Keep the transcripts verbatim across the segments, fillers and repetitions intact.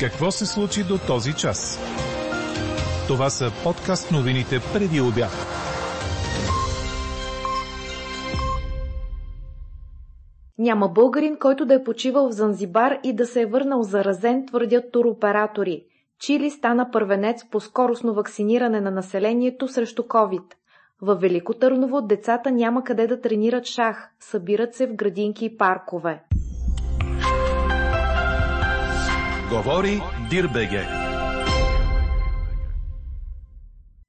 Какво се случи до този час? Това са подкаст новините преди обяд. Няма българин, който да е почивал в Занзибар и да се е върнал заразен, твърдят туроператори. Чили стана първенец по скоростно вакциниране на населението срещу COVID. Във Велико Търново децата няма къде да тренират шах, събират се в градинки и паркове. Говори Дир.бг.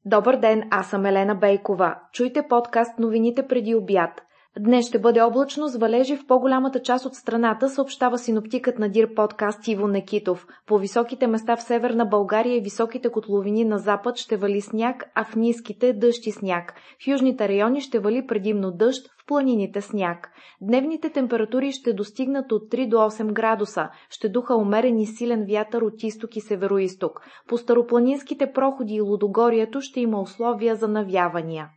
Добър ден, аз съм Елена Бейкова. Чуйте подкаст новините преди обяд. Днес ще бъде облачно с валежи в по-голямата част от страната, съобщава синоптикът на Дир подкаст Иво Никитов. По високите места в северна България и високите котловини на запад ще вали сняг, а в ниските дъжд и сняг. В южните райони ще вали предимно дъжд, в планините сняг. Дневните температури ще достигнат от три до осем градуса. Ще духа умерен и силен вятър от изток и североизток. По старопланинските проходи и Лудогорието ще има условия за навявания.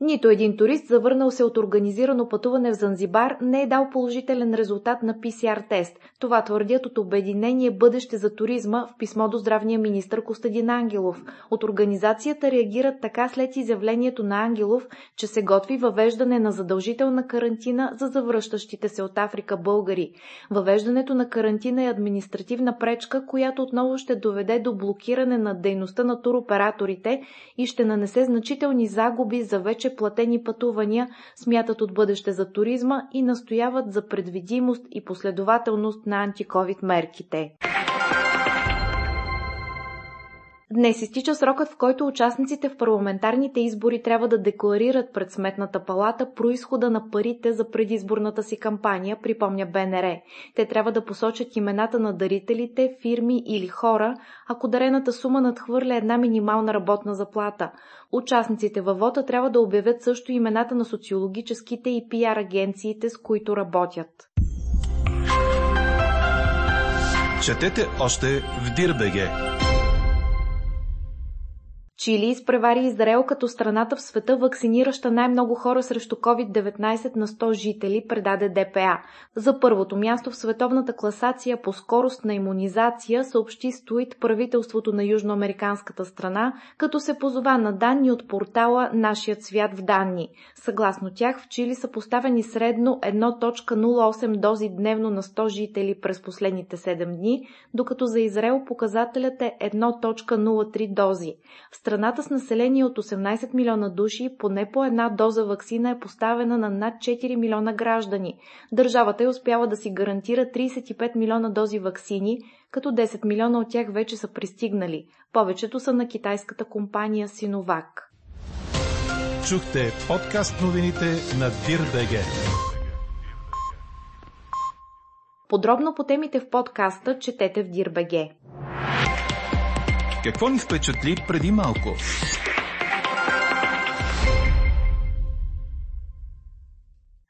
Нито един турист, завърнал се от организирано пътуване в Занзибар, не е дал положителен резултат на пи си ар тест. Това твърдят от Обединение бъдеще за туризма в писмо до здравния министър Костадин Ангелов. От организацията реагират така след изявлението на Ангелов, че се готви въвеждане на задължителна карантина за завръщащите се от Африка българи. Въвеждането на карантина е административна пречка, която отново ще доведе до блокиране на дейността на туроператорите и ще нанесе значителни загуби за вече платени пътувания, смятат от бъдеще за туризма и настояват за предвидимост и последователност на антиковид мерките. Днес изтича срокът, в който участниците в парламентарните избори трябва да декларират пред Сметната палата произхода на парите за предизборната си кампания, припомня Б Н Р. Те трябва да посочат имената на дарителите, фирми или хора, ако дарената сума надхвърля една минимална работна заплата. Участниците във вота трябва да обявят също имената на социологическите и пиар агенциите, с които работят. Четете още в Дир.бг. Чили изпревари Израел като страната в света, вакцинираща най-много хора срещу ковид деветнайсет на сто жители, предаде Д П А. За първото място в световната класация по скорост на имунизация съобщи Stuit правителството на южноамериканската страна, като се позова на данни от портала Нашият свят в данни. Съгласно тях в Чили са поставени средно едно цяло нула осем дози дневно на сто жители през последните седем дни, докато за Израел показателят е едно цяло нула три дози. Страната с население от осемнайсет милиона души поне по една доза ваксина е поставена на над четири милиона граждани. Държавата е успяла да си гарантира трийсет и пет милиона дози ваксини, като десет милиона от тях вече са пристигнали. Повечето са на китайската компания Синовак. Чухте подкаст новините на Дир.бг. Подробно по темите в подкаста четете в Дир.бг. Какво ни впечатли преди малко?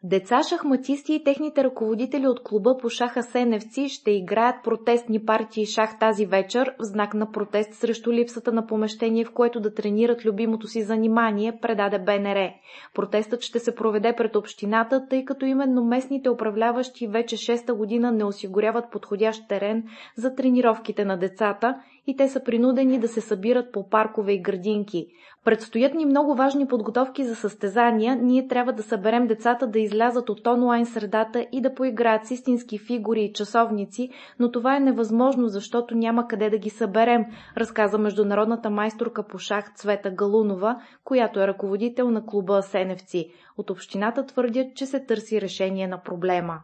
Деца, шахматисти и техните ръководители от клуба по шаха Сеневци ще играят протестни партии шах тази вечер в знак на протест срещу липсата на помещение, в което да тренират любимото си занимание, предаде Б Н Р. Протестът ще се проведе пред общината, тъй като именно местните управляващи вече шеста година не осигуряват подходящ терен за тренировките на децата и те са принудени да се събират по паркове и градинки. Предстоят ни много важни подготовки за състезания, ние трябва да съберем децата да излязат от онлайн средата и да поиграят с истински фигури и часовници, но това е невъзможно, защото няма къде да ги съберем, разказа международната майсторка по шах Цвета Галунова, която е ръководител на клуба Сеневци. От общината твърдят, че се търси решение на проблема.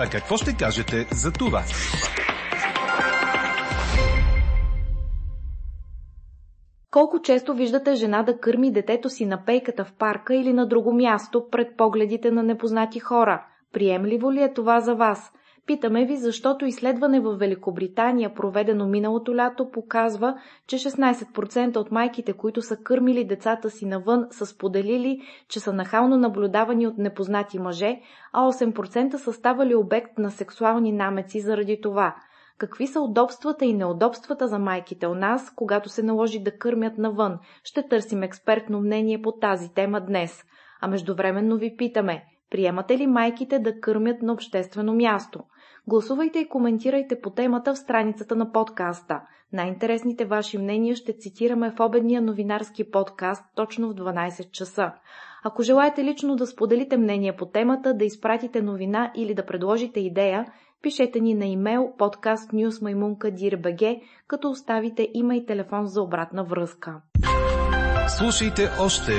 А какво ще кажете за това? Колко често виждате жена да кърми детето си на пейката в парка или на друго място пред погледите на непознати хора? Приемливо ли е това за вас? Питаме ви, защото изследване в Великобритания, проведено миналото лято, показва, че шестнайсет процента от майките, които са кърмили децата си навън, са споделили, че са нахално наблюдавани от непознати мъже, а осем процента са ставали обект на сексуални намеци заради това. Какви са удобствата и неудобствата за майките у нас, когато се наложи да кърмят навън? Ще търсим експертно мнение по тази тема днес. А междувременно ви питаме, Приемате ли майките да кърмят на обществено място? Гласувайте и коментирайте по темата в страницата на подкаста. Най-интересните ваши мнения ще цитираме в обедния новинарски подкаст точно в дванайсет часа. Ако желаете лично да споделите мнение по темата, да изпратите новина или да предложите идея, пишете ни на имейл подкаст нюс маймунка дир точка бг, като оставите име и телефон за обратна връзка. Слушайте още,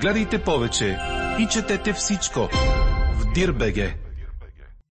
гледайте повече и четете всичко в Дир точка бг.